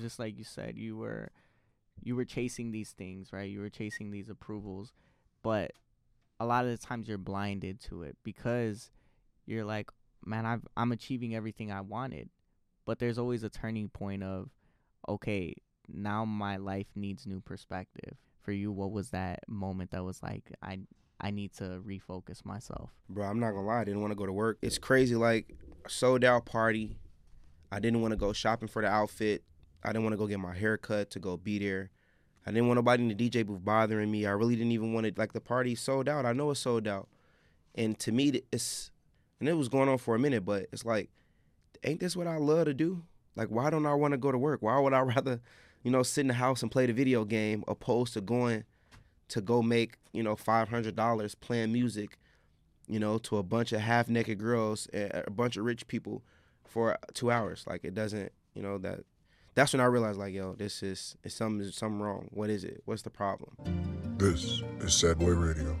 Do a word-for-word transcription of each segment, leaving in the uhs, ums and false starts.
just like you said, you were you were chasing these things, right? You were chasing these approvals, but a lot of the times you're blinded to it because you're like, man, I've, I'm achieving everything I wanted. But there's always a turning point of, okay, now my life needs new perspective. For you, what was that moment that was like, I I need to refocus myself? Bro, I'm not going to lie. I didn't want to go to work. It's crazy. Like, sold out party. I didn't want to go shopping for the outfit. I didn't want to go get my hair cut to go be there. I didn't want nobody in the D J booth bothering me. I really didn't even want it. Like, the party sold out. I know it's sold out. And to me, it's, and it was going on for a minute, but it's like, ain't this what I love to do? Like, why don't I want to go to work? Why would I rather, you know, sit in the house and play the video game opposed to going to go make, you know, five hundred dollars playing music, you know, to a bunch of half-naked girls, a bunch of rich people for two hours. Like, it doesn't, you know, that. That's when I realized, like, yo, this is, it's something, it's something wrong. What is it? What's the problem? This is Sad Boy Radio.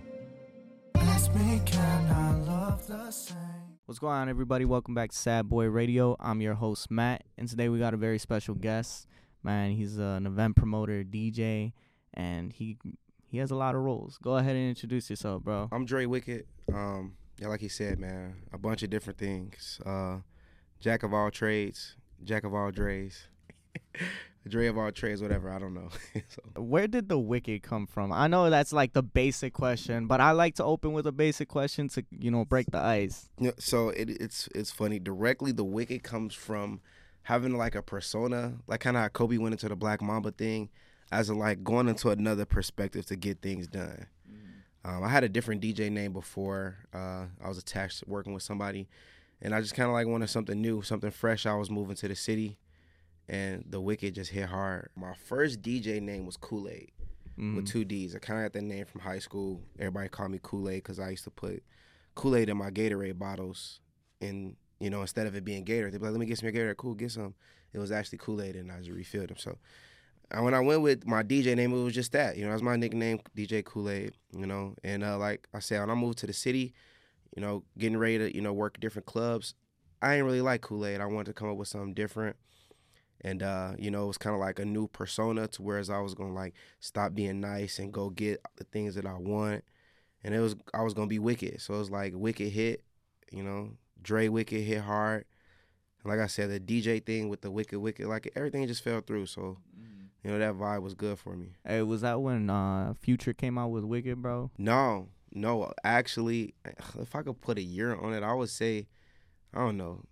What's going on, everybody? Welcome back to Sad Boy Radio. I'm your host, Matt, and today we got a very special guest. Man, he's an event promoter, D J, and he he has a lot of roles. Go ahead and introduce yourself, bro. I'm Dre Wickett. Um, yeah, like he said, man, a bunch of different things. Uh, jack of all trades, jack of all Dre's. Dre of all trades, whatever, I don't know. So. Where did the Wicked come from? I know that's like the basic question, but I like to open with a basic question to, you know, break the ice. So it, it's it's funny. Directly, the Wicked comes from having like a persona, like kind of how Kobe went into the Black Mamba thing, as in like going into another perspective to get things done. Mm. Um, I had a different D J name before. Uh, I was attached to working with somebody, and I just kind of like wanted something new, something fresh. I was moving to the city. And the Wicked just hit hard. My first D J name was Kool-Aid mm. with two D's. I kind of got that name from high school. Everybody called me Kool-Aid because I used to put Kool-Aid in my Gatorade bottles. And, you know, instead of it being Gatorade, they'd be like, let me get some of your Gatorade. Cool, get some. It was actually Kool-Aid, and I just refilled them. So I, when I went with my D J name, it was just that. You know, that was my nickname, D J Kool-Aid, you know. And uh, like I said, when I moved to the city, you know, getting ready to, you know, work at different clubs, I didn't really like Kool-Aid. I wanted to come up with something different. And, uh, you know, it was kind of like a new persona to whereas I was going to, like, stop being nice and go get the things that I want. And it was I was going to be Wicked. So it was like Wicked hit, you know, Dre Wicked hit hard. And like I said, the D J thing with the Wicked Wicked, like, everything just fell through. So, you know, that vibe was good for me. Hey, was that when uh, Future came out with Wicked, bro? No, no. Actually, if I could put a year on it, I would say, I don't know.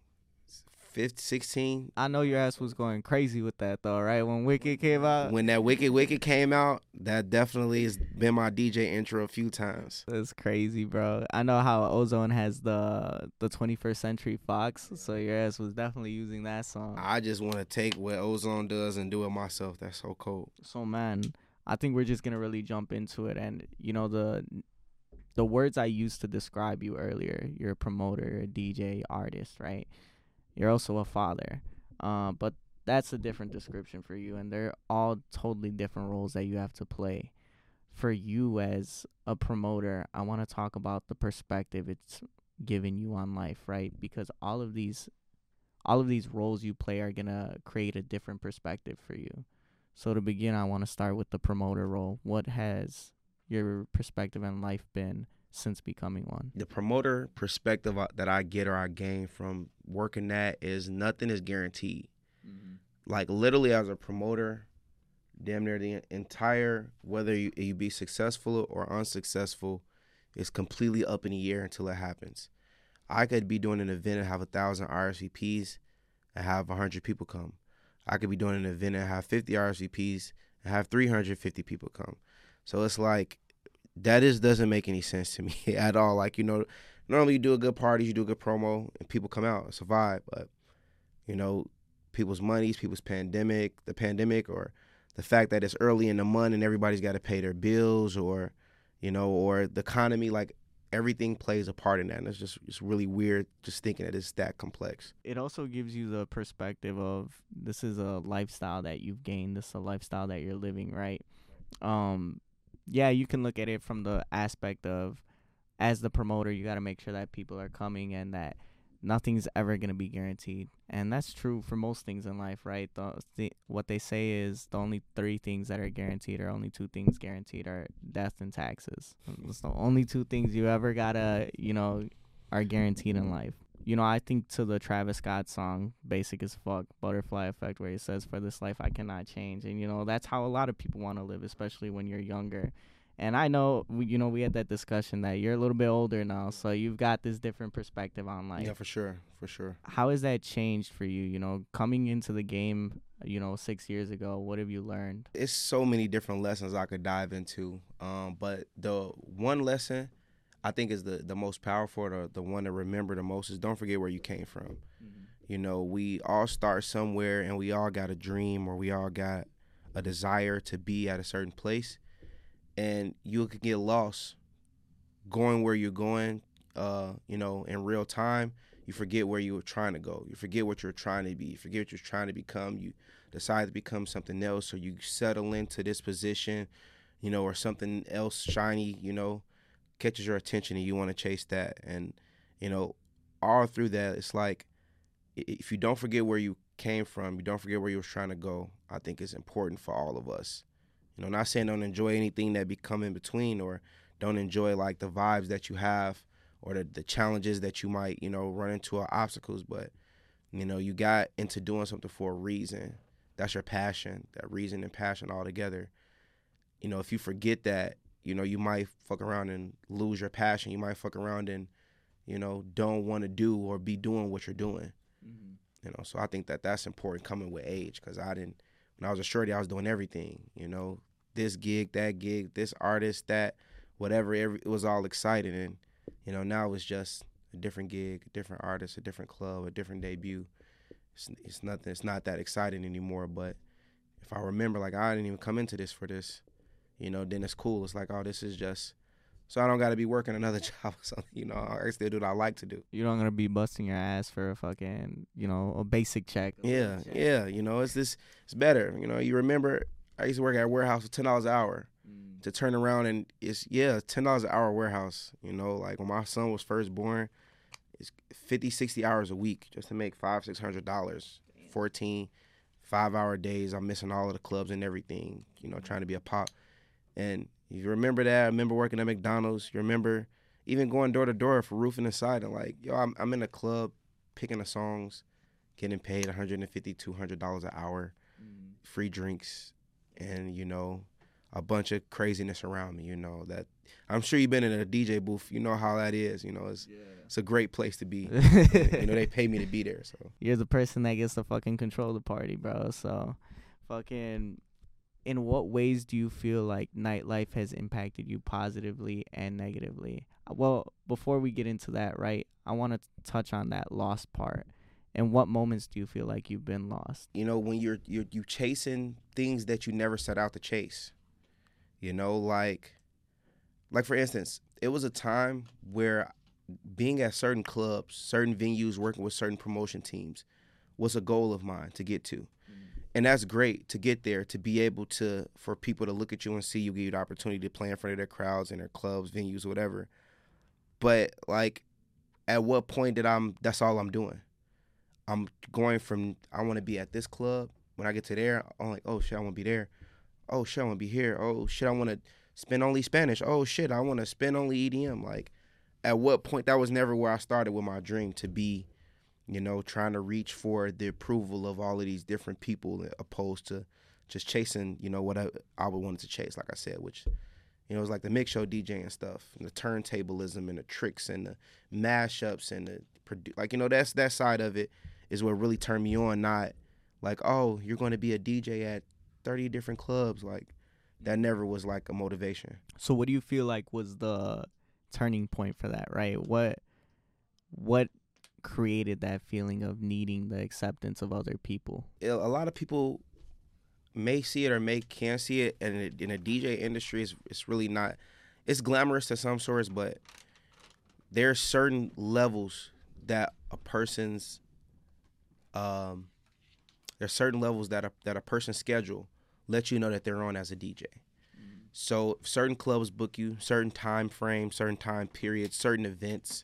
fifteen, sixteen. I know your ass was going crazy with that, though, right? When Wicked came out? When that Wicked Wicked came out, that definitely has been my D J intro a few times. That's crazy, bro. I know how Ozone has the the twenty-first Century Fox, so your ass was definitely using that song. I just want to take what Ozone does and do it myself. That's so cool. So, man, I think we're just going to really jump into it. And, you know, the the words I used to describe you earlier, you're a promoter, a D J, artist, right? You're also a father, uh, but that's a different description for you, and they're all totally different roles that you have to play. For you as a promoter, I want to talk about the perspective it's giving you on life, right? Because all of these, all of these roles you play are gonna create a different perspective for you. So to begin, I want to start with the promoter role. What has your perspective on life been since becoming one? The promoter perspective that I get or I gain from working that is nothing is guaranteed. Mm-hmm. Like literally as a promoter, damn near the entire, whether you, you be successful or unsuccessful, is completely up in the air until it happens. I could be doing an event and have a thousand R S V Ps and have one hundred people come. I could be doing an event and have fifty R S V Ps and have three hundred fifty people come. So it's like, that is doesn't make any sense to me at all. Like, you know, normally you do a good party, you do a good promo, and people come out and survive. But, you know, people's monies, people's pandemic, the pandemic, or the fact that it's early in the month and everybody's got to pay their bills, or, you know, or the economy, like everything plays a part in that. And it's just it's really weird just thinking that it's that complex. It also gives you the perspective of this is a lifestyle that you've gained. This is a lifestyle that you're living, right? Um Yeah, you can look at it from the aspect of, as the promoter, you got to make sure that people are coming and that nothing's ever going to be guaranteed. And that's true for most things in life, right? The, the, what they say is the only three things that are guaranteed, or only two things guaranteed, are death and taxes. It's the only two things you ever got to, you know, are guaranteed in life. You know, I think to the Travis Scott song, Basic as Fuck, Butterfly Effect, where he says, for this life I cannot change. And, you know, that's how a lot of people want to live, especially when you're younger. And I know, you know, we had that discussion that you're a little bit older now, so you've got this different perspective on life. Yeah, for sure, for sure. How has that changed for you, you know, coming into the game, you know, six years ago? What have you learned? It's so many different lessons I could dive into, um, but the one lesson I think is the, the most powerful, the, the one to remember the most, is don't forget where you came from. Mm-hmm. You know, we all start somewhere, and we all got a dream, or we all got a desire to be at a certain place. And you could get lost going where you're going, uh, you know, in real time. You forget where you were trying to go. You forget what you're trying to be. You forget what you're trying to become. You decide to become something else, or you settle into this position, you know, or something else shiny, you know, catches your attention and you want to chase that. And, you know, all through that, it's like, if you don't forget where you came from, you don't forget where you were trying to go, I think it's important for all of us. You know, not saying don't enjoy anything that be come in between, or don't enjoy like the vibes that you have, or the, the challenges that you might, you know, run into, or obstacles. But, you know, you got into doing something for a reason. That's your passion, that reason and passion all together. You know, if you forget that, you know, you might fuck around and lose your passion. You might fuck around and, you know, don't want to do or be doing what you're doing. Mm-hmm. You know, so I think that that's important coming with age, because I didn't, when I was a shorty, I was doing everything, you know. This gig, that gig, this artist, that, whatever, every, it was all exciting. And, you know, now it's just a different gig, a different artist, a different club, a different debut. It's, it's nothing, it's not that exciting anymore. But if I remember, like, I didn't even come into this for this, you know, then it's cool. It's like, oh, this is just, so I don't got to be working another job or something, you know. I still do what I like to do. You're not going to be busting your ass for a fucking, you know, a basic check. Yeah, basic check. Yeah, you know, it's this, it's better. You know, you remember, I used to work at a warehouse for ten dollars an hour mm. to turn around and it's, yeah, ten dollars an hour warehouse. You know, like when my son was first born, it's fifty, sixty hours a week just to make five, six hundred dollars, fourteen, five hour days. I'm missing all of the clubs and everything, you know, mm-hmm. trying to be a pop. And you remember that. I remember working at McDonald's. You remember even going door to door for roofing and siding. Like, yo, I'm, I'm in a club picking the songs, getting paid one hundred fifty, two hundred dollars an hour, mm. free drinks. And, you know, a bunch of craziness around me, you know, that I'm sure you've been in a D J booth. You know how that is. You know, it's yeah. it's a great place to be. And, you know, they pay me to be there. So you're the person that gets to fucking control the party, bro. So fucking in what ways do you feel like nightlife has impacted you positively and negatively? Well, before we get into that, right, I want to touch on that lost part. And what moments do you feel like you've been lost? You know, when you're you're you chasing things that you never set out to chase. You know, like, like for instance, it was a time where being at certain clubs, certain venues, working with certain promotion teams was a goal of mine to get to. Mm-hmm. And that's great to get there, to be able to, for people to look at you and see you, give you the opportunity to play in front of their crowds and their clubs, venues, whatever. But like, at what point did I'm, that's all I'm doing? I'm going from, I want to be at this club. When I get to there, I'm like, oh, shit, I want to be there. Oh, shit, I want to be here. Oh, shit, I want to spin only Spanish. Oh, shit, I want to spin only E D M. Like, at what point? That was never where I started with my dream to be, you know, trying to reach for the approval of all of these different people, opposed to just chasing, you know, what I, I wanted to chase, like I said, which, you know, it was like the mix show D J and stuff, and the turntablism and the tricks and the mashups and the, like, you know, that's that side of it is what really turned me on, not like, oh, you're going to be a D J at thirty different clubs. Like, that never was, like, a motivation. So what do you feel like was the turning point for that, right? What what created that feeling of needing the acceptance of other people? A lot of people may see it or may can't see it, and in the D J industry, it's, it's really not. It's glamorous to some sorts, but there are certain levels that a person's Um, there's certain levels that a, that a person's schedule lets you know that they're on as a D J. Mm-hmm. So certain clubs book you, certain time frames, certain time periods, certain events,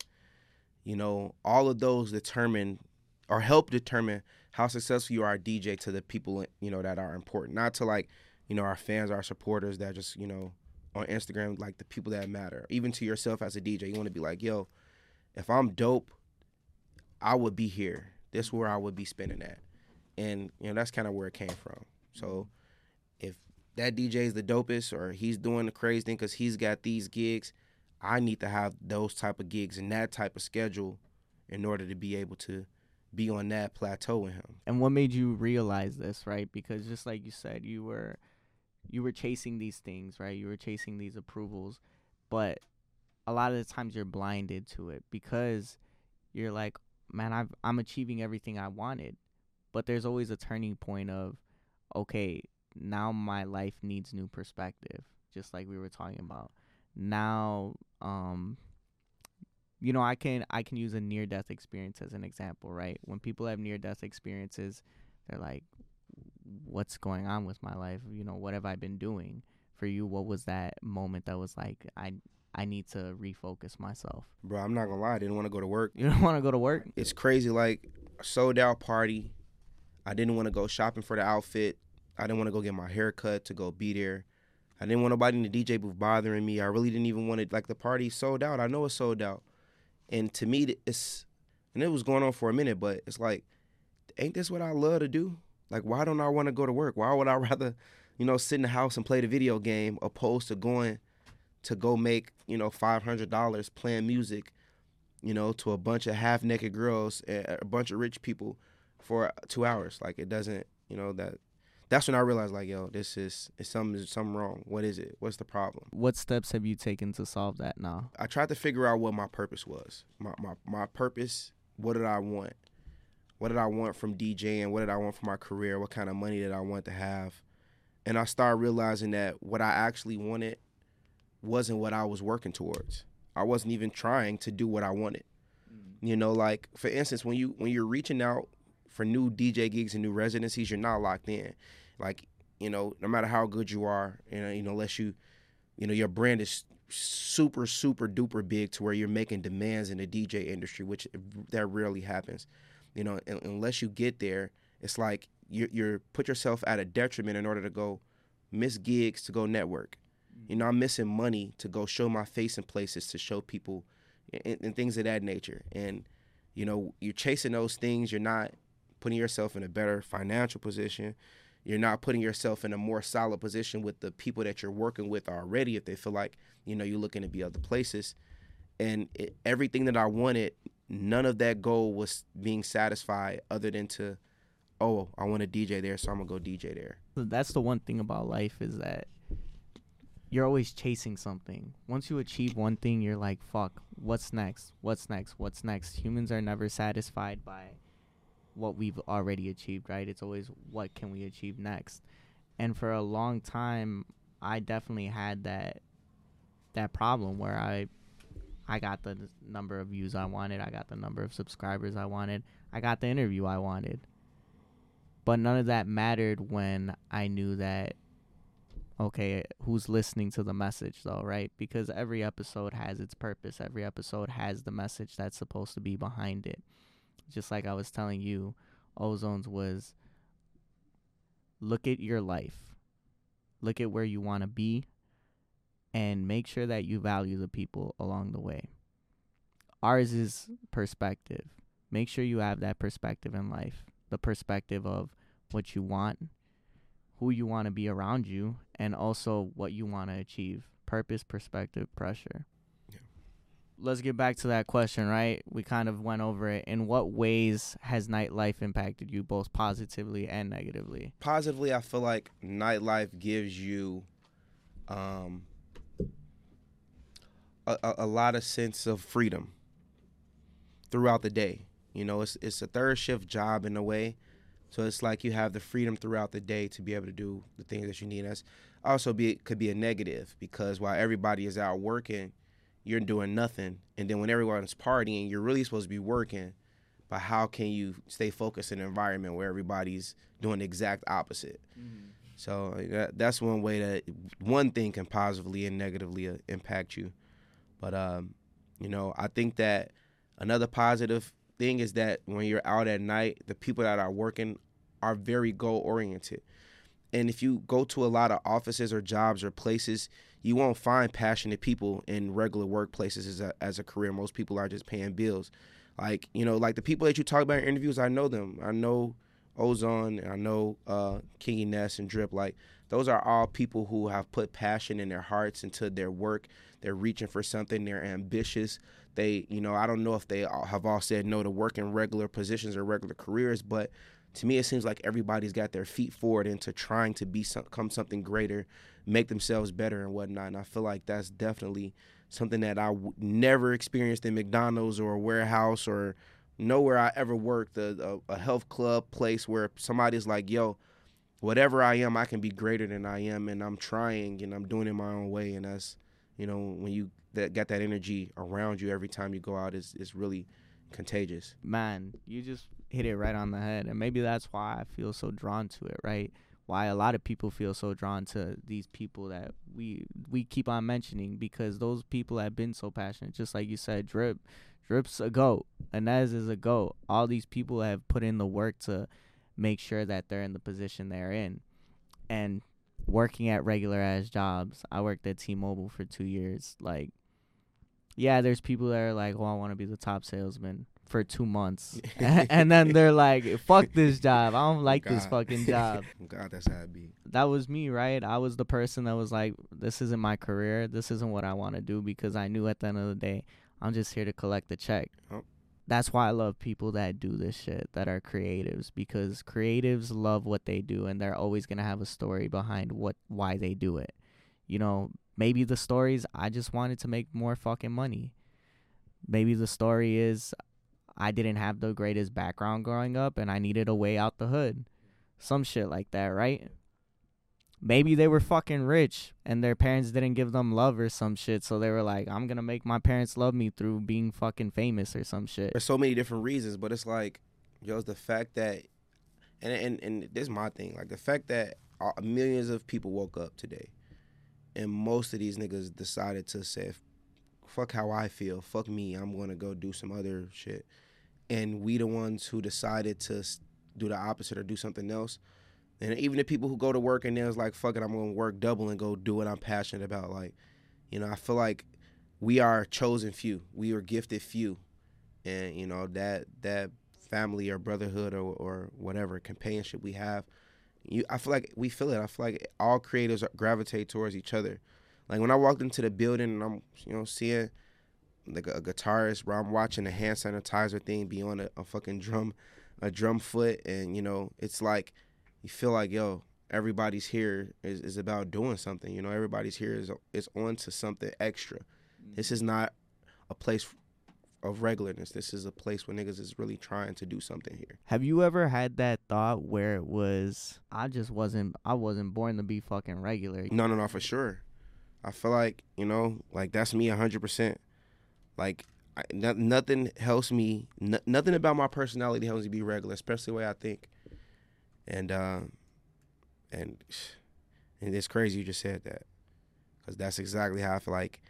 you know, all of those determine or help determine how successful you are a D J to the people, you know, that are important. Not to, like, you know, our fans, our supporters that just, you know, on Instagram, like, the people that matter. Even to yourself as a D J, you want to be like, yo, if I'm dope, I would be here. This is where I would be spinning at. And, you know, that's kind of where it came from. So if that D J is the dopest or he's doing the crazy thing because he's got these gigs, I need to have those type of gigs and that type of schedule in order to be able to be on that plateau with him. And what made you realize this, right? Because just like you said, you were you were chasing these things, right? You were chasing these approvals, but a lot of the times you're blinded to it because you're like, man, I've, I'm achieving everything I wanted. But there's always a turning point of, okay, now my life needs new perspective, just like we were talking about. Now, um, you know, I can I can use a near-death experience as an example, right? When people have near-death experiences, they're like, what's going on with my life? You know, what have I been doing? For you, what was that moment that was like, I I need to refocus myself? Bro, I'm not going to lie. I didn't want to go to work. You don't want to go to work? It's crazy. Like, sold-out party. I didn't want to go shopping for the outfit. I didn't want to go get my hair cut to go be there. I didn't want nobody in the D J booth bothering me. I really didn't even want it. Like, the party sold out. I know it's sold out. And to me, it's, and it was going on for a minute, but it's like, ain't this what I love to do? Like, why don't I want to go to work? Why would I rather, you know, sit in the house and play the video game opposed to going to go make, you know, five hundred dollars playing music, you know, to a bunch of half-naked girls, a bunch of rich people for two hours? Like, it doesn't, you know, that. That's when I realized, like, yo, this is, is something, is something wrong. What is it? What's the problem? What steps have you taken to solve that now? I tried to figure out what my purpose was. My, my, my purpose, what did I want? What did I want from DJing? What did I want from my career? What kind of money did I want to have? And I started realizing that what I actually wanted wasn't what I was working towards. I wasn't even trying to do what I wanted. Mm-hmm. You know, like, for instance, when you when you're reaching out for new D J gigs and new residencies, you're not locked in. Like, you know, no matter how good you are, you know, you know, unless you, you know, your brand is super, super duper big to where you're making demands in the D J industry, which that rarely happens. You know, unless you get there, it's like you're, you're put yourself at a detriment in order to go miss gigs to go network. Mm-hmm. You know, I'm missing money to go show my face in places, to show people and, and things of that nature. And, you know, you're chasing those things. You're not putting yourself in a better financial position. You're not putting yourself in a more solid position with the people that you're working with already, if they feel like, you know, you're looking to be other places. And it, everything that I wanted, none of that goal was being satisfied other than to, oh, I want to D J there, so I'm going to go D J there. That's the one thing about life, is that you're always chasing something. Once you achieve one thing, you're like, fuck, what's next? What's next? What's next? Humans are never satisfied by what we've already achieved, right? It's always, what can we achieve next? And for a long time, I definitely had that that problem where I I got the number of views I wanted, I got the number of subscribers I wanted, I got the interview I wanted. But none of that mattered when I knew that, okay, who's listening to the message though, right? Because every episode has its purpose. Every episode has the message that's supposed to be behind it. Just like I was telling you, Ozone's was, look at your life. Look at where you want to be and make sure that you value the people along the way. Ours is perspective. Make sure you have that perspective in life, the perspective of what you want, who you want to be around you, and also what you want to achieve. Purpose, perspective, pressure. Let's get back to that question, right? We kind of went over it. In what ways has nightlife impacted you, both positively and negatively? Positively, I feel like nightlife gives you um, a, a lot of sense of freedom throughout the day. You know, it's it's a third shift job in a way. So it's like you have the freedom throughout the day to be able to do the things that you need. That's also be could be a negative, because while everybody is out working, you're doing nothing. And then when everyone's partying, you're really supposed to be working. But how can you stay focused in an environment where everybody's doing the exact opposite? Mm-hmm. So that, that's one way that one thing can positively and negatively uh, impact you. But, um, you know, I think that Another positive thing is that when you're out at night, the people that are working are very goal-oriented. And if you go to a lot of offices or jobs or places, you won't find passionate people in regular workplaces as a, as a career. Most people are just paying bills. Like, you know, like the people that you talk about in interviews, I know them. I know Ozone, and I know uh, Kingy Ness and Drip. Like, those are all people who have put passion in their hearts into their work. They're reaching for something. They're ambitious. They, you know, I don't know if they all have all said no to work in regular positions or regular careers, but to me, it seems like everybody's got their feet forward into trying to be some, become something greater, make themselves better and whatnot. And I feel like that's definitely something that I w- never experienced in McDonald's or a warehouse or nowhere I ever worked, a, a, a health club place where somebody's like, yo, whatever I am, I can be greater than I am, and I'm trying and I'm doing it my own way. And that's, you know, when you that got that energy around you every time you go out, is it's really contagious. Man, you just hit it right on the head, and maybe that's why I feel so drawn to it, right? Why a lot of people feel so drawn to these people that we we keep on mentioning, because those people have been so passionate. Just like you said, Drip, Drip's a goat, Inez is a goat. All these people have put in the work to make sure that they're in the position they're in, and working at regular ass jobs. I worked at T-Mobile for two years. Like, yeah, there's people that are like, "Oh, I want to be the top salesman." For two months, and then they're like, "Fuck this job! I don't like God. this fucking job." God, that's how it be. That was me, right? I was the person that was like, "This isn't my career. This isn't what I want to do," because I knew at the end of the day, I'm just here to collect the check. Oh. That's why I love people that do this shit, that are creatives, because creatives love what they do, and they're always gonna have a story behind what why they do it. You know, maybe the story's, I just wanted to make more fucking money. Maybe the story is, I didn't have the greatest background growing up, and I needed a way out the hood. Some shit like that, right? Maybe they were fucking rich, and their parents didn't give them love or some shit, so they were like, I'm going to make my parents love me through being fucking famous or some shit. There's so many different reasons, but it's like, yo, it's the fact that, and, and, and this is my thing, like the fact that millions of people woke up today, and most of these niggas decided to say, fuck how I feel, fuck me, I'm going to go do some other shit. And we the ones who decided to do the opposite or do something else. And even the people who go to work and they're like, fuck it, I'm going to work double and go do what I'm passionate about. Like, you know, I feel like we are chosen few. We are gifted few. And, you know, that that family or brotherhood or, or whatever companionship we have, you, I feel like we feel it. I feel like all creatives gravitate towards each other. Like, when I walked into the building and I'm, you know, seeing like a guitarist, where I'm watching a hand sanitizer thing be on a, a fucking drum, a drum foot. And, you know, it's like, you feel like, yo, everybody's here is, is about doing something. You know, everybody's here is, is on to something extra. This is not a place of regularness. This is a place where niggas is really trying to do something here. Have you ever had that thought where it was, I just wasn't, I wasn't born to be fucking regular? No, no, no, for sure. I feel like, you know, like that's me one hundred percent. Like, I, no, nothing helps me, no, nothing about my personality helps me be regular, especially the way I think. And uh, and and it's crazy you just said that, because that's exactly how I feel like.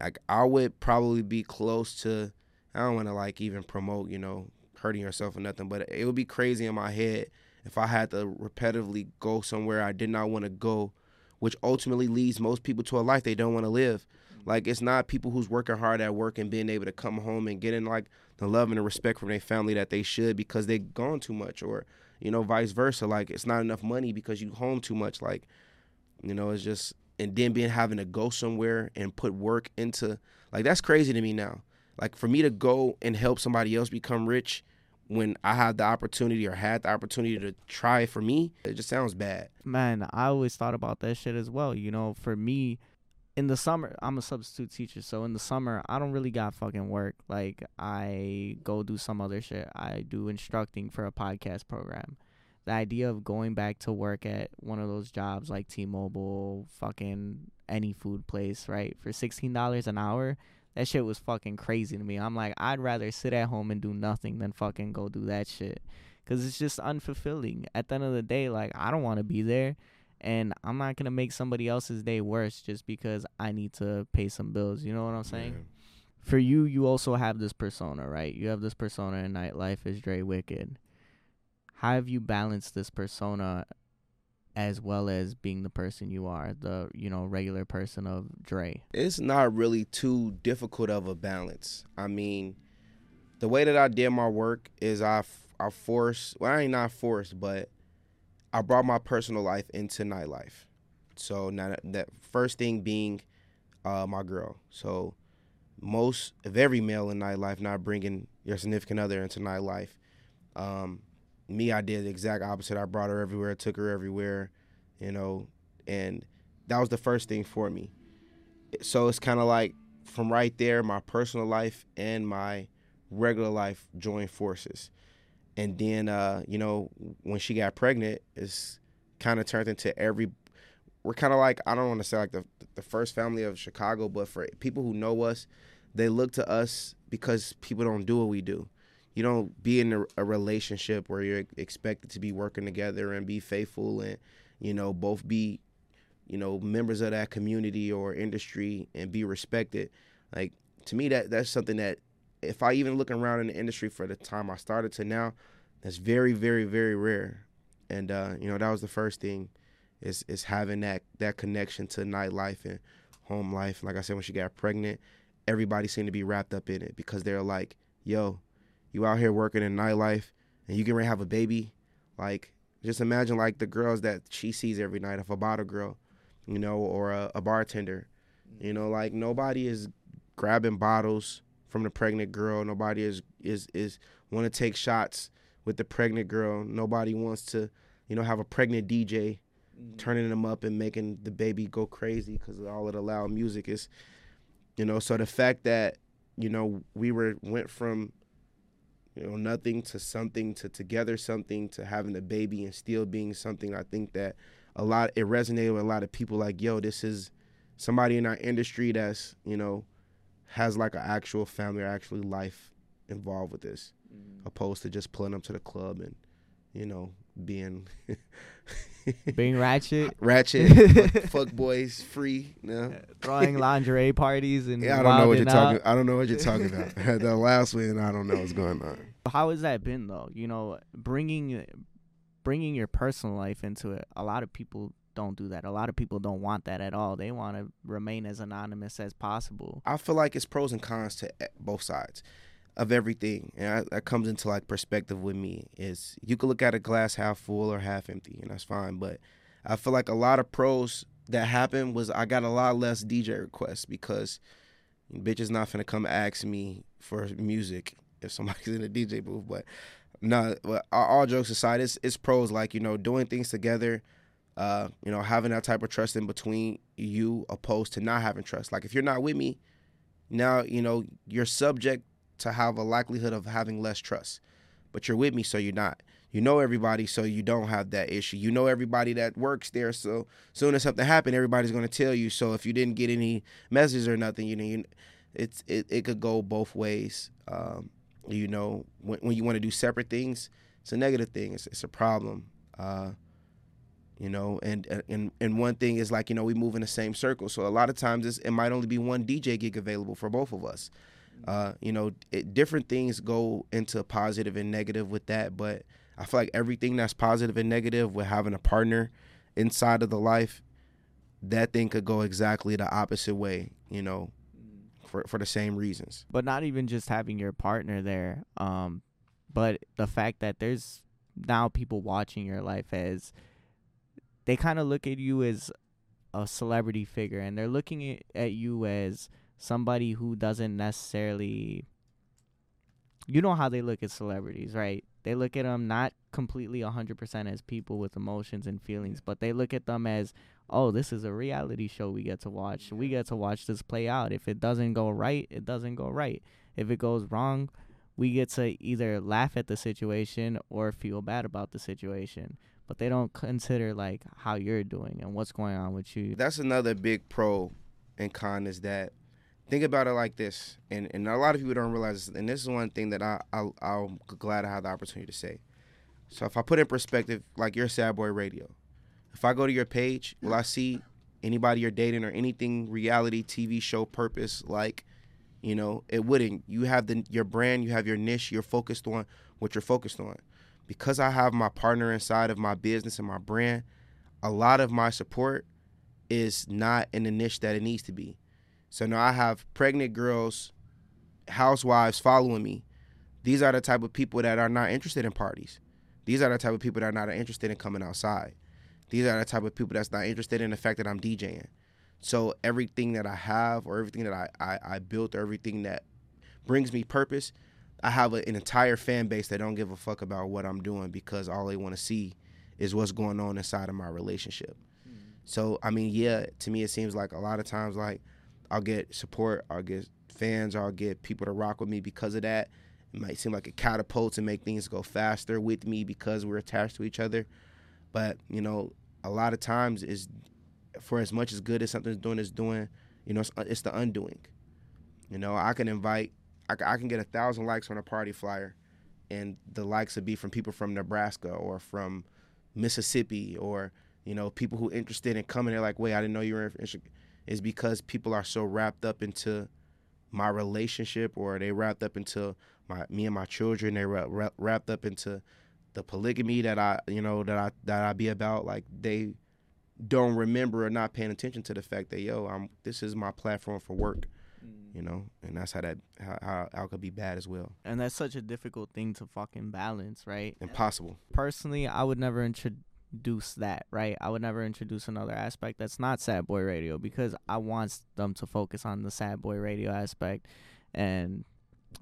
Like, I would probably be close to, I don't want to like even promote, you know, hurting yourself or nothing, but it would be crazy in my head if I had to repetitively go somewhere I did not want to go, which ultimately leads most people to a life they don't want to live. Like, it's not people who's working hard at work and being able to come home and getting, like, the love and the respect from their family that they should because they've gone too much, or, you know, vice versa. Like, it's not enough money because you home too much. Like, you know, it's just, and then being having to go somewhere and put work into, like, that's crazy to me now. Like, for me to go and help somebody else become rich when I had the opportunity or had the opportunity to try for me, it just sounds bad. Man, I always thought about that shit as well. You know, for me, in the summer, I'm a substitute teacher, so in the summer, I don't really got fucking work. Like, I go do some other shit. I do instructing for a podcast program. The idea of going back to work at one of those jobs like T-Mobile, fucking any food place, right, for sixteen dollars an hour, that shit was fucking crazy to me. I'm like, I'd rather sit at home and do nothing than fucking go do that shit, because it's just unfulfilling. At the end of the day, like, I don't want to be there. And I'm not going to make somebody else's day worse just because I need to pay some bills. You know what I'm saying? Yeah. for you, you also have this persona, right? You have this persona in nightlife as Dre Wicked. How have you balanced this persona as well as being the person you are, the, you know, regular person of Dre? It's not really too difficult of a balance. I mean, the way that I did my work is I, I forced, well, I ain't not forced, but I brought my personal life into nightlife. So now that, that first thing being uh, my girl. So most of every male in nightlife not bringing your significant other into nightlife. Um, me, I did the exact opposite. I brought her everywhere, took her everywhere, you know, and that was the first thing for me. So it's kind of like from right there, my personal life and my regular life joined forces. And then, uh, you know, when she got pregnant, it's kind of turned into every – we're kind of like – I don't want to say like the, the first family of Chicago, but for people who know us, they look to us because people don't do what we do. You don't be in a, a relationship where you're expected to be working together and be faithful and, you know, both be, you know, members of that community or industry and be respected. Like, to me, that that's something that – if I even look around in the industry for the time I started to now, that's very, very, very rare. And, uh, you know, that was the first thing is is having that, that connection to nightlife and home life. Like I said, when she got pregnant, everybody seemed to be wrapped up in it because they're like, yo, you out here working in nightlife and you can have a baby. Like, just imagine, like, the girls that she sees every night, if a bottle girl, you know, or a, a bartender. You know, like, nobody is grabbing bottles from the pregnant girl. Nobody is is is want to take shots with the pregnant girl. Nobody wants to, you know, have a pregnant D J turning them up and making the baby go crazy because of all of the loud music is, you know. So the fact that, you know, we were went from, you know, nothing to something to together something to having the baby and still being something. I think that a lot it resonated with a lot of people. Like, yo, this is somebody in our industry that's, you know, has like an actual family or actually life involved with this, mm. opposed to just pulling up to the club and, you know, being being ratchet, ratchet, fuck boys free, you know? Throwing lingerie parties and yeah, I don't know what you're up. talking. I don't know what you're talking about. The last one, I don't know what's going on. How has that been though? You know, bringing bringing your personal life into it. A lot of people don't do that. A lot of people don't want that at all. They want to remain as anonymous as possible. I feel like it's pros and cons to both sides of everything, and I, that comes into like perspective with me. Is you can look at a glass half full or half empty, and that's fine. But I feel like a lot of pros that happened was I got a lot less D J requests because bitches not finna come ask me for music if somebody's in a D J booth. But no, but all jokes aside, it's it's pros. Like, you know, doing things together. Uh, you know, having that type of trust in between you opposed to not having trust. Like, if you're not with me, now, you know, you're subject to have a likelihood of having less trust. But you're with me, so you're not. You know everybody, so you don't have that issue. You know everybody that works there, so soon as something happened, everybody's going to tell you. So if you didn't get any messages or nothing, you know, you, it's, it, it could go both ways. Um, you know, when, when you want to do separate things, it's a negative thing. It's, it's a problem. Uh You know, and, and and one thing is like, you know, we move in the same circle. So a lot of times it's, it might only be one D J gig available for both of us. Uh, you know, it, different things go into positive and negative with that. But I feel like everything that's positive and negative with having a partner inside of the life, that thing could go exactly the opposite way, you know, for, for the same reasons. But not even just having your partner there, um, but the fact that there's now people watching your life as – they kind of look at you as a celebrity figure, and they're looking at you as somebody who doesn't necessarily, you know how they look at celebrities, right? They look at them not completely one hundred percent as people with emotions and feelings, but they look at them as, oh, this is a reality show we get to watch. We get to watch this play out. If it doesn't go right, it doesn't go right. If it goes wrong, we get to either laugh at the situation or feel bad about the situation. But they don't consider, like, how you're doing and what's going on with you. That's another big pro and con is that, think about it like this, and, and a lot of people don't realize this, and this is one thing that I, I, I'm glad I had the opportunity to say. So if I put in perspective, like, your Sad Boy Radio. If I go to your page, will I see anybody you're dating or anything reality T V show purpose, like, You know, it wouldn't. You have the your brand, you have your niche, you're focused on what you're focused on. Because I have my partner inside of my business and my brand, a lot of my support is not in the niche that it needs to be. So now I have pregnant girls, housewives following me. These are the type of people that are not interested in parties. These are the type of people that are not interested in coming outside. These are the type of people that's not interested in the fact that I'm DJing. So everything that I have or everything that I, I, I built or everything that brings me purpose, I have a, an entire fan base that don't give a fuck about what I'm doing because all they want to see is what's going on inside of my relationship. Mm-hmm. So, I mean, yeah, to me it seems like a lot of times, like, I'll get support, I'll get fans, I'll get people to rock with me because of that. It might seem like it catapults and make things go faster with me because we're attached to each other. But, you know, a lot of times is for as much as good as something's doing, it's doing, you know, it's, it's the undoing. You know, I can invite, I, I can get a thousand likes on a party flyer, and the likes would be from people from Nebraska or from Mississippi or, you know, people who are interested in coming. They're like, wait, I didn't know you were in. It's because people are so wrapped up into my relationship, or they wrapped up into my me and my children. They were wrapped up into the polygamy that I, you know, that I that I be about. Like, they don't remember or not paying attention to the fact that, yo, I'm this is my platform for work, mm. you know, and that's how that how, how I could be bad as well. And that's such a difficult thing to fucking balance, right? Impossible. Personally, I would never introduce that, right? I would never introduce another aspect that's not Sad Boy Radio, because I want them to focus on the Sad Boy Radio aspect, and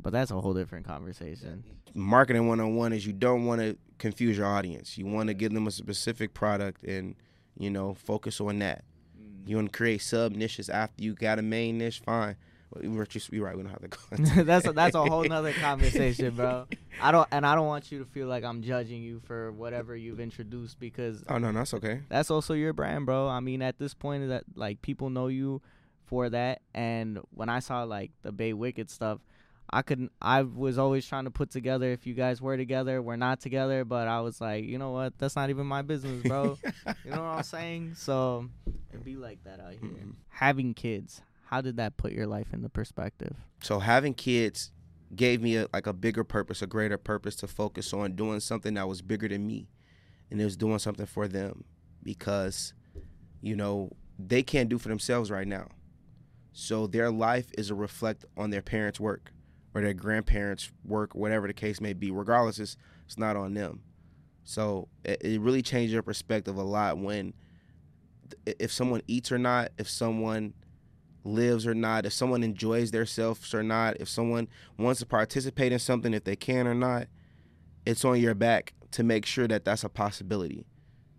but that's a whole different conversation. Marketing one oh one is you don't want to confuse your audience. You want to give them a specific product and, you know, focus on that. Mm. You want to create sub niches after you got a main niche, fine. We're just, you're right, we don't have to go. that's, a, that's a whole nother conversation, bro. I don't, and I don't want you to feel like I'm judging you for whatever you've introduced, because... Oh, no, that's okay. That's also your brand, bro. I mean, at this point, that like people know you for that. And when I saw, like, the Bay Wicked stuff, I couldn't, I was always trying to put together if you guys were together, we're not together, but I was like, you know what, that's not even my business, bro. You know what I'm saying? So it'd be like that out here. Mm-hmm. Having kids, how did that put your life into perspective? So having kids gave me a, like a bigger purpose, a greater purpose to focus on doing something that was bigger than me, and it was doing something for them, because, you know, they can't do for themselves right now. So their life is a reflect on their parents' work, or their grandparents' work, whatever the case may be. Regardless, it's, it's not on them. So it, it really changed your perspective a lot when, if someone eats or not, if someone lives or not, if someone enjoys themselves or not, if someone wants to participate in something, if they can or not, it's on your back to make sure that that's a possibility.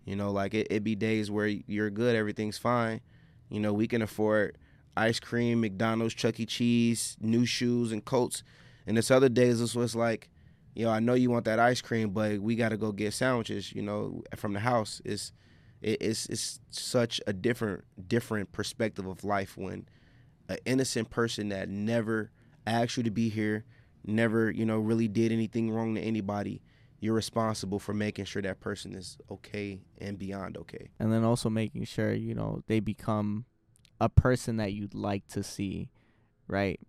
You know, like, it, it be days where you're good, everything's fine. You know, we can afford ice cream, McDonald's, Chuck E. Cheese, new shoes and coats. And it's other days it's what's like, you know, I know you want that ice cream, but we got to go get sandwiches, you know, from the house. It's, it's, it's such a different, different perspective of life when an innocent person that never asked you to be here, never, you know, really did anything wrong to anybody, you're responsible for making sure that person is okay and beyond okay. And then also making sure, you know, they become a person that you'd like to see, right?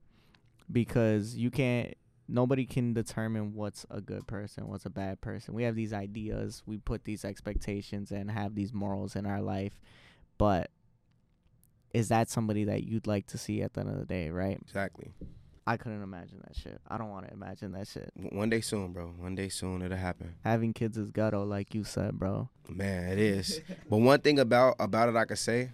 Because you can't, nobody can determine what's a good person, what's a bad person. We have these ideas, we put these expectations and have these morals in our life, but is that somebody that you'd like to see at the end of the day, right? Exactly. I couldn't imagine that shit. I don't want to imagine that shit. One day soon, bro. One day soon it'll happen. Having kids is ghetto, like you said, bro. Man, it is. But one thing about about it I could say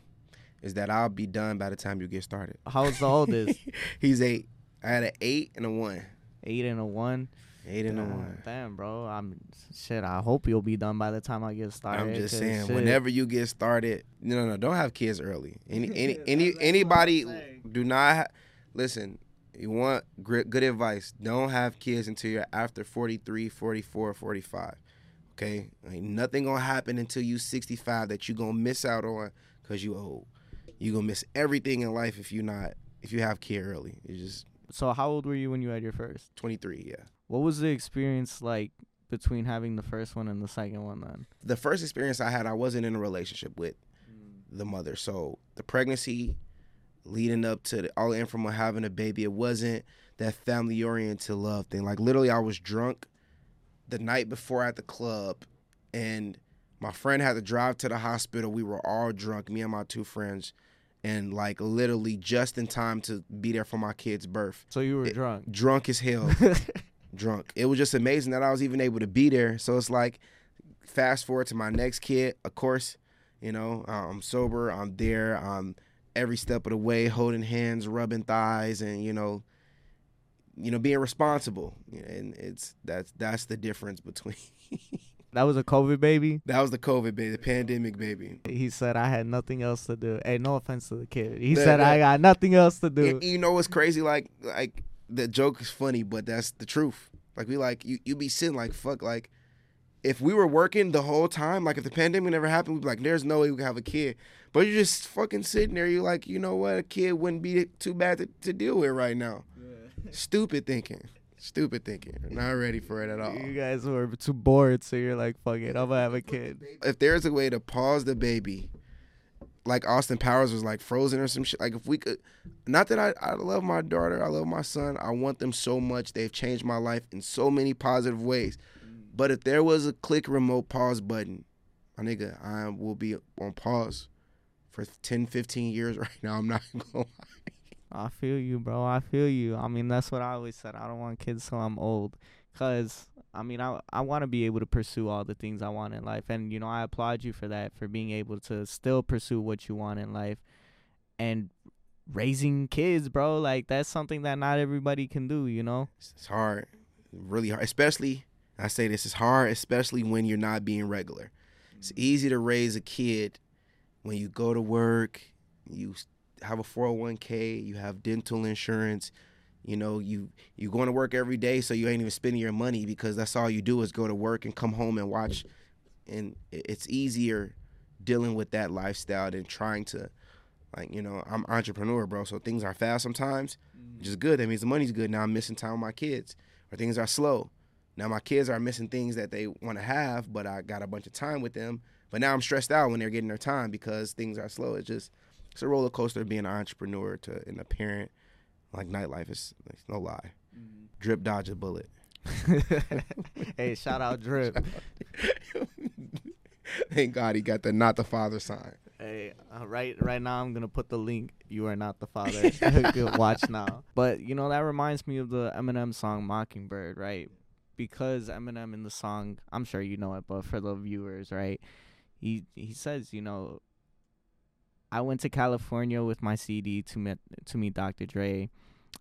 is that I'll be done by the time you get started. How's the oldest? He's eight. I had an eight and a one. Eight and a one? Eight and damn, a one. Damn, bro. I'm shit, I hope you'll be done by the time I get started. I'm just saying, shit. Whenever you get started, no, no, don't have kids early. Any, any, any, anybody, do not, ha- listen, you want gr- good advice, don't have kids until you're after forty-three, forty-four, forty-five, okay? Ain't nothing gonna happen until you sixty-five that you gonna miss out on because you old. You're going to miss everything in life if you not if you have kid early. It's just. So how old were you when you had your first? twenty-three, yeah. What was the experience like between having the first one and the second one then? The first experience I had, I wasn't in a relationship with mm. the mother. So the pregnancy leading up to the, all in from having a baby. It wasn't that family-oriented love thing. Like, literally, I was drunk the night before at the club, and my friend had to drive to the hospital. We were all drunk, me and my two friends, and, like, literally just in time to be there for my kid's birth. So you were it, drunk. Drunk as hell. Drunk. It was just amazing that I was even able to be there. So it's like, fast forward to my next kid, of course, you know, I'm sober, I'm there, I'm every step of the way holding hands, rubbing thighs, and, you know, you know, being responsible. And it's that's that's the difference between... That was a COVID baby? That was the COVID baby, the pandemic baby. He said, I had nothing else to do. Hey, no offense to the kid. He the, said, the, I got nothing else to do. You know what's crazy? Like, like the joke is funny, but that's the truth. Like, we like, you, you be sitting like, fuck, like, if we were working the whole time, like, if the pandemic never happened, we'd be like, there's no way we could have a kid. But you're just fucking sitting there. You're like, you know what? A kid wouldn't be too bad to, to deal with right now. Yeah. Stupid thinking. Stupid thinking. Not ready for it at all. You guys were too bored, so you're like, fuck it, I'm gonna have a kid. If there's a way to pause the baby, like Austin Powers was like Frozen or some shit, like if we could, not that I, I love my daughter, I love my son, I want them so much, they've changed my life in so many positive ways, but if there was a click remote pause button, my nigga, I will be on pause for ten, fifteen years right now, I'm not gonna lie. I feel you, bro. I feel you. I mean, that's what I always said. I don't want kids till I'm old. Because, I mean, I I want to be able to pursue all the things I want in life. And, you know, I applaud you for that, for being able to still pursue what you want in life. And raising kids, bro, like, that's something that not everybody can do, you know? It's hard. Really hard. Especially, I say this, it's hard, especially when you're not being regular. It's easy to raise a kid when you go to work, you have a four oh one k, you have dental insurance, you know, you you going to work every day, so you ain't even spending your money because that's all you do is go to work and come home and watch. And it's easier dealing with that lifestyle than trying to, like, you know, I'm an entrepreneur, bro, so things are fast sometimes, which is good. That means the money's good. Now I'm missing time with my kids. Or things are slow. Now my kids are missing things that they want to have, but I got a bunch of time with them. But now I'm stressed out when they're getting their time because things are slow. It's just... It's a roller coaster being an entrepreneur to and a parent. Like, nightlife is, like, no lie. Mm-hmm. Drip dodge a bullet. Hey, shout out Drip. Shout out. Thank God he got the not the father sign. Hey, uh, right right now I'm going to put the link. You are not the father. Good watch now. But, you know, that reminds me of the Eminem song Mockingbird, right? Because Eminem in the song, I'm sure you know it, but for the viewers, right? He, he says, you know, I went to California with my C D to meet, to meet Doctor Dre,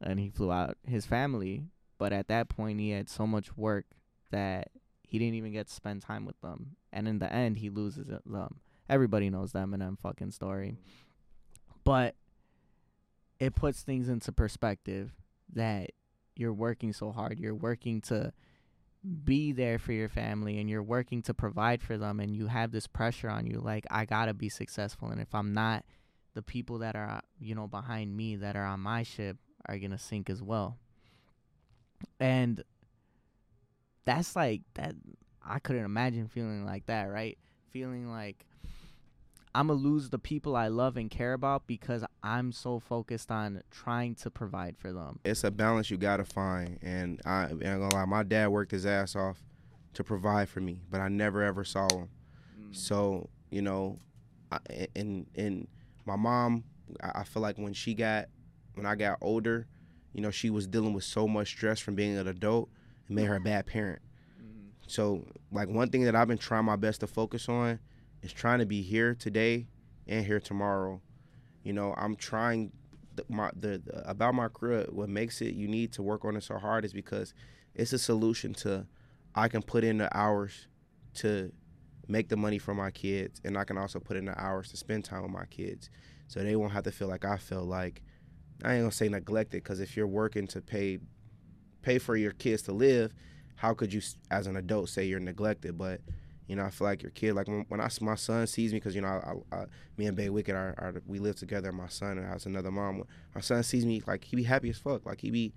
and he flew out his family. But at that point, he had so much work that he didn't even get to spend time with them. And in the end, he loses them. Everybody knows the Eminem fucking story. But it puts things into perspective that you're working so hard. You're working to be there for your family, and you're working to provide for them, and you have this pressure on you, like, I gotta be successful, and if I'm not, the people that are, you know, behind me that are on my ship are gonna sink as well. And that's like, that I couldn't imagine feeling like that, right? Feeling like I'm gonna lose the people I love and care about because I'm so focused on trying to provide for them. It's a balance you gotta find, and I ain't gonna lie, my dad worked his ass off to provide for me, but I never ever saw him. Mm. So, you know, I, and and my mom, I feel like when she got, when I got older, you know, she was dealing with so much stress from being an adult, it made her a bad parent. Mm. So, like, one thing that I've been trying my best to focus on is trying to be here today and here tomorrow. You know, I'm trying the, my, the, the about my career. What makes it you need to work on it so hard is because it's a solution to, I can put in the hours to make the money for my kids, and I can also put in the hours to spend time with my kids, so they won't have to feel like I feel like, I ain't gonna say neglected, because if you're working to pay pay for your kids to live, how could you as an adult say you're neglected? But you know, I feel like your kid, like when, when I, my son sees me, because, you know, I, I, I, me and Bay Wicked, are, are, we live together, my son, and I was another mom. My son sees me, like, he be happy as fuck. Like, he be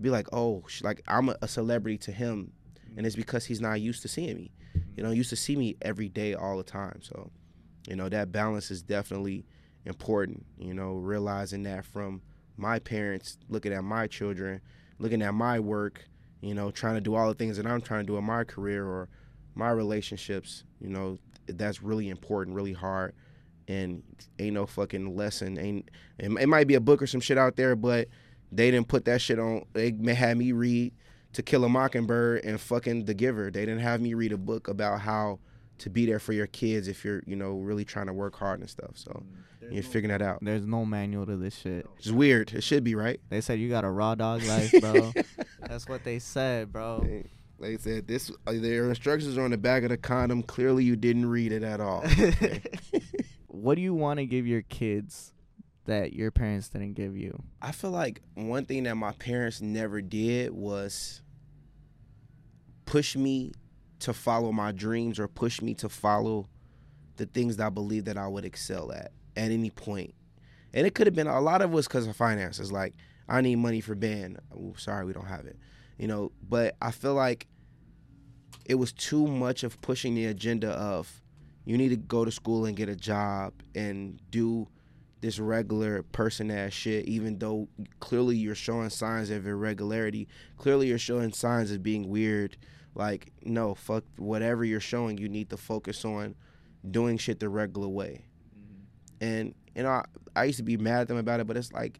be like, oh, she, like, I'm a, a celebrity to him, and it's because he's not used to seeing me. You know, he used to see me every day, all the time. So, you know, that balance is definitely important, you know, realizing that from my parents, looking at my children, looking at my work, you know, trying to do all the things that I'm trying to do in my career or my relationships, you know, that's really important, really hard. And ain't no fucking lesson. Ain't it, it might be a book or some shit out there, but they didn't put that shit on. They had me read To Kill a Mockingbird and fucking The Giver. They didn't have me read a book about how to be there for your kids if you're, you know, really trying to work hard and stuff. So there's you're no, figuring that out. There's no manual to this shit. It's weird. It should be, right? They said you got a raw dog life, bro. That's what they said, bro. They, they said this. Uh, their instructions are on the back of the condom. Clearly, you didn't read it at all. Okay. What do you want to give your kids that your parents didn't give you? I feel like one thing that my parents never did was push me to follow my dreams or push me to follow the things that I believe that I would excel at at any point. And it could have been, a lot of it was because of finances. Like, I need money for band. Oh, sorry, we don't have it. You know, but I feel like it was too much of pushing the agenda of you need to go to school and get a job and do this regular person-ass shit, even though clearly you're showing signs of irregularity. Clearly you're showing signs of being weird. Like, no, fuck whatever you're showing, you need to focus on doing shit the regular way. Mm-hmm. And, you know, I, I used to be mad at them about it, but it's like,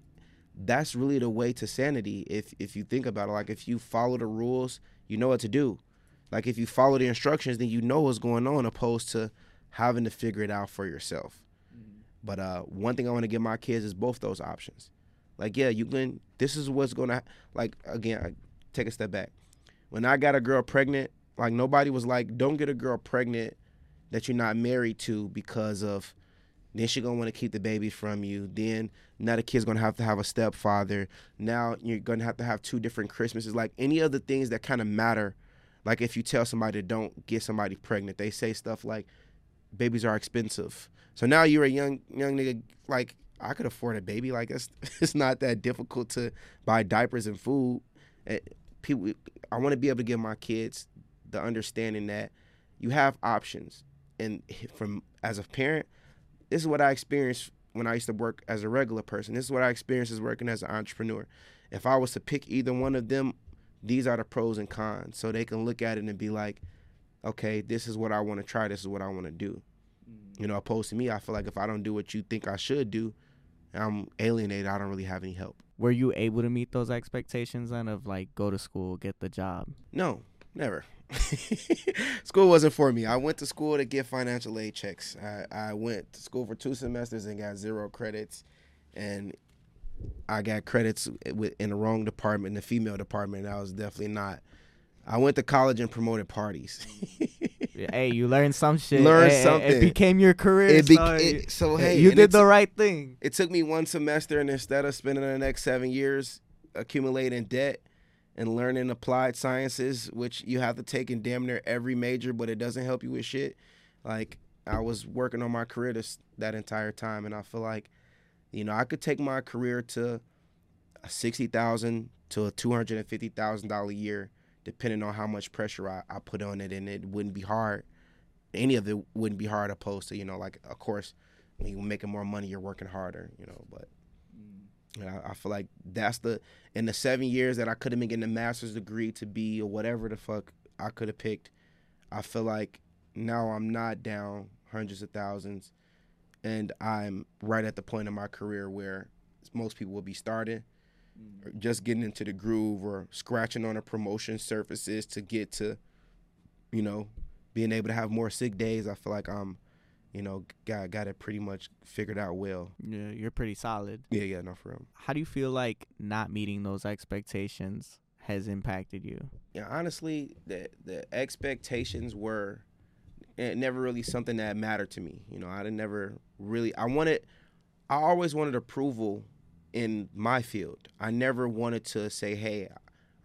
that's really the way to sanity if if you think about it. Like, if you follow the rules, you know what to do. Like, if you follow the instructions, then you know what's going on, opposed to having to figure it out for yourself. Mm-hmm. But uh, one thing I want to give my kids is both those options. Like, yeah, you can, this is what's going to, like, again, I take a step back. When I got a girl pregnant, like, nobody was like, don't get a girl pregnant that you're not married to, because of then she's going to want to keep the baby from you. Then now the kid's going to have to have a stepfather. Now you're going to have to have two different Christmases. Like, any other things that kind of matter. Like, if you tell somebody don't get somebody pregnant, they say stuff like, babies are expensive. So now you're a young young nigga, like, I could afford a baby. Like, it's, it's not that difficult to buy diapers and food. It, people, I want to be able to give my kids the understanding that you have options. And from as a parent, this is what I experienced when I used to work as a regular person. This is what I experienced as working as an entrepreneur. If I was to pick either one of them, these are the pros and cons. So they can look at it and be like, okay, this is what I want to try. This is what I want to do. Mm-hmm. You know, opposed to me, I feel like if I don't do what you think I should do, I'm alienated. I don't really have any help. Were you able to meet those expectations then of, like, go to school, get the job? No, never. School wasn't for me. I went to school to get financial aid checks. I, I went to school for two semesters and got zero credits. And I got credits in the wrong department, the female department. I was definitely not. I went to college and promoted parties. Hey, you learned some shit. Learned hey, something. It became your career. It be- so, it, so, hey. You did the right thing. It took me one semester, and instead of spending the next seven years accumulating debt and learning applied sciences, which you have to take in damn near every major, but it doesn't help you with shit. Like, I was working on my career this, that entire time, and I feel like, you know, I could take my career to a sixty thousand dollars to a two hundred fifty thousand dollars a year, depending on how much pressure I, I put on it, and it wouldn't be hard. Any of it wouldn't be hard, opposed to, you know, like, of course, when you're making more money, you're working harder, you know, but you know, I feel like that's the, in the seven years that I could have been getting a master's degree to be or whatever the fuck I could have picked, I feel like now I'm not down hundreds of thousands, and I'm right at the point in my career where most people will be starting, or just getting into the groove, or scratching on the promotion surfaces to get to, you know, being able to have more sick days. I feel like I'm, you know, got got it pretty much figured out well. Yeah, you're pretty solid. Yeah, yeah, no, for real. How do you feel like not meeting those expectations has impacted you? Yeah, honestly, the the expectations were never really something that mattered to me. You know, I didn't never really, I wanted, I always wanted approval in my field. I never wanted to say, hey,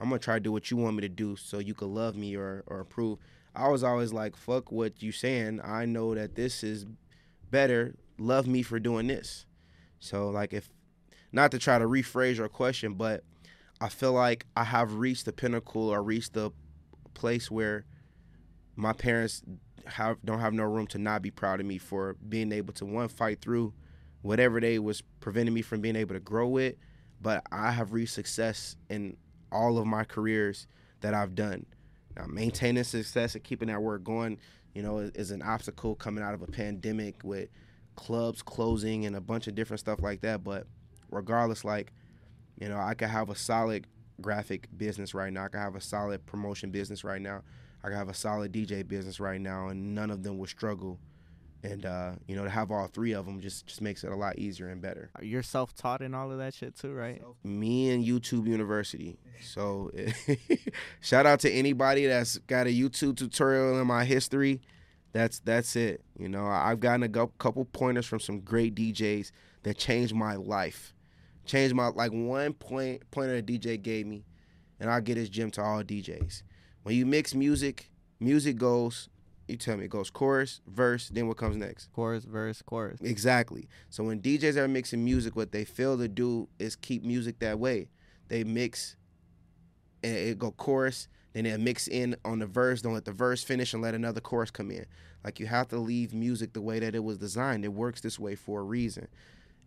I'm going to try to do what you want me to do so you could love me or, or approve. I was always like, fuck what you saying. I know that this is better. Love me for doing this. So, like, if, not to try to rephrase your question, but I feel like I have reached the pinnacle or reached the place where my parents have don't have no room to not be proud of me for being able to, one, fight through whatever they was preventing me from being able to grow it. But I have reached success in all of my careers that I've done. Now, maintaining success and keeping that work going, you know, is, is an obstacle coming out of a pandemic with clubs closing and a bunch of different stuff like that. But regardless, like, you know, I could have a solid graphic business right now. I could have a solid promotion business right now. I could have a solid D J business right now, and none of them would struggle. And, uh, you know, to have all three of them just, just makes it a lot easier and better. You're self-taught in all of that shit too, right? Me and YouTube University. So shout out to anybody that's got a YouTube tutorial in my history. That's that's it. You know, I've gotten a couple pointers from some great D Js that changed my life. Changed my, like, one point pointer a D J gave me, and I'll get this gem to all D Js. When you mix music, music goes... You tell me, it goes chorus, verse, then what comes next? Chorus, verse, chorus. Exactly. So when D Js are mixing music, what they fail to do is keep music that way. They mix, and it go chorus, then they mix in on the verse, don't let the verse finish and let another chorus come in. Like, you have to leave music the way that it was designed. It works this way for a reason.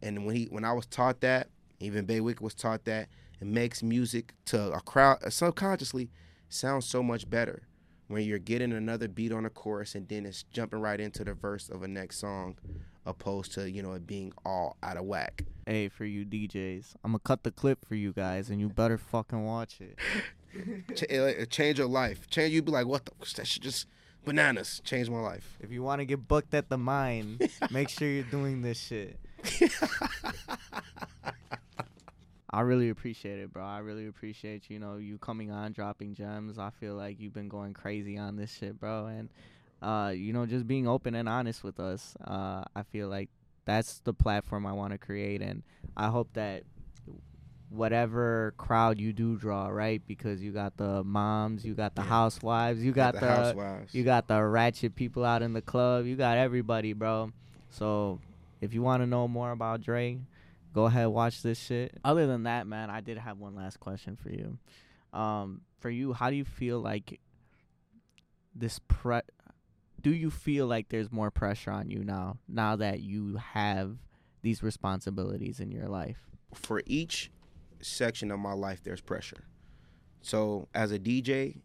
And when he, when I was taught that, even Bay Wicked was taught that, it makes music to a crowd, subconsciously, sound so much better. When you're getting another beat on a chorus and then it's jumping right into the verse of a next song, opposed to, you know, it being all out of whack. Hey, for you D Js, I'm gonna cut the clip for you guys, and you better fucking watch it. Ch- change your life. Change. You be like, what the? That shit just bananas. Change my life. If you want to get booked at the mine, make sure you're doing this shit. I really appreciate it, bro. I really appreciate, you know, you coming on, dropping gems. I feel like you've been going crazy on this shit, bro. And, uh, you know, just being open and honest with us. Uh, I feel like that's the platform I want to create. And I hope that whatever crowd you do draw, right? Because you got the moms, you got the yeah. housewives, you got, got the, the housewives. You got the ratchet people out in the club. You got everybody, bro. So if you want to know more about Dre, go ahead, watch this shit. Other than that, man, I did have one last question for you. Um, for you, how do you feel like this pre? Do you feel like there's more pressure on you now, now that you have these responsibilities in your life? For each section of my life, there's pressure. So as a D J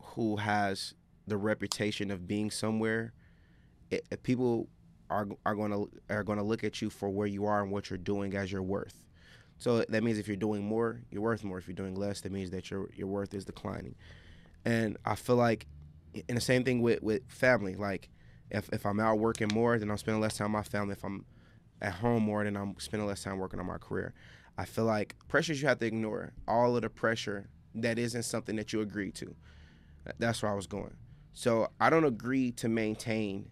who has the reputation of being somewhere, it, it, people... are are going to are going to look at you for where you are and what you're doing as your worth. So that means if you're doing more, you're worth more. If you're doing less, that means that your your worth is declining. And I feel like, and the same thing with, with family. Like, if if I'm out working more, then I'm spending less time on my family. If I'm at home more, then I'm spending less time working on my career. I feel like pressures you have to ignore. All of the pressure that isn't something that you agree to. That's where I was going. So I don't agree to maintain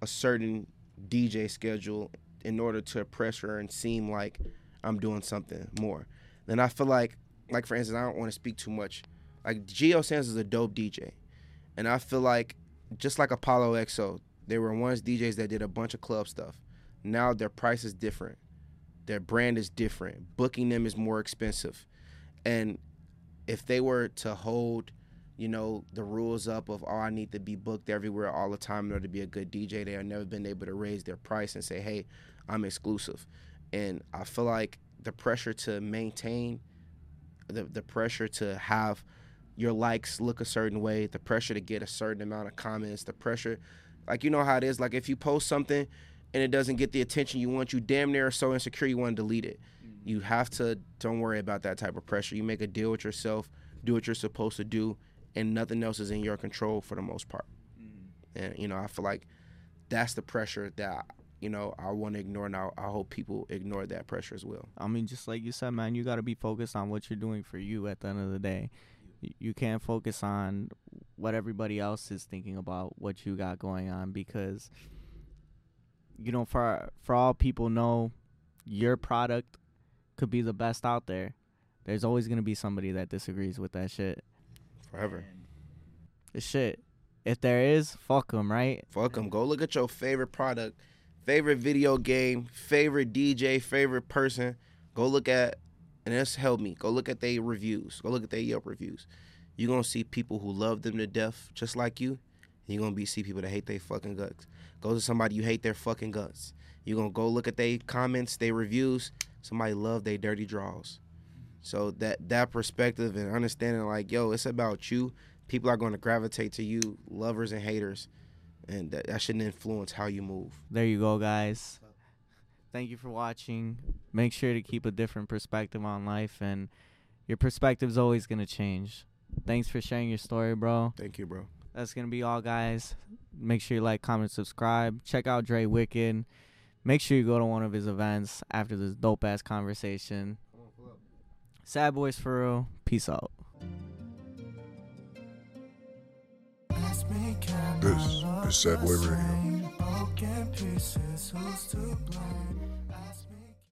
a certain D J schedule in order to pressure and seem like I'm doing something more. Then I feel like, like for instance, I don't want to speak too much. Like, Geo Sans is a dope D J. And I feel like, just like Apollo E X O, they were once D Js that did a bunch of club stuff. Now their price is different. Their brand is different. Booking them is more expensive. And if they were to hold, you know, the rules up of, oh, I need to be booked everywhere all the time in order to be a good D J, they have never been able to raise their price and say, hey, I'm exclusive. And I feel like the pressure to maintain, the, the pressure to have your likes look a certain way, the pressure to get a certain amount of comments, the pressure, like, you know how it is, like, if you post something and it doesn't get the attention you want, you damn near are so insecure you want to delete it. Mm-hmm. You have to, don't worry about that type of pressure. You make a deal with yourself, do what you're supposed to do, and nothing else is in your control for the most part. Mm. And, you know, I feel like that's the pressure that, you know, I want to ignore, and I, I hope people ignore that pressure as well. I mean, just like you said, man, you got to be focused on what you're doing for you at the end of the day. You can't focus on what everybody else is thinking about what you got going on, because, you know, for, for all people know, your product could be the best out there. There's always going to be somebody that disagrees with that shit. Forever. Shit. If there is, fuck them, right? Fuck them. Go look at your favorite product, favorite video game, favorite D J, favorite person. Go look at, and that's helped me, go look at their reviews. Go look at their Yelp reviews. You're going to see people who love them to death just like you, and you're going to be see people that hate their fucking guts. Go to somebody you hate their fucking guts. You're going to go look at their comments, their reviews. Somebody love their dirty draws. So that that perspective and understanding, like, yo, it's about you. People are going to gravitate to you, lovers and haters. And that, that shouldn't influence how you move. There you go, guys. Thank you for watching. Make sure to keep a different perspective on life, and your perspective's always going to change. Thanks for sharing your story, bro. Thank you, bro. That's going to be all, guys. Make sure you like, comment, subscribe. Check out Dre Wicked. Make sure you go to one of his events after this dope-ass conversation. Sad Boys for real. Peace out. This is Sad Boy Radio.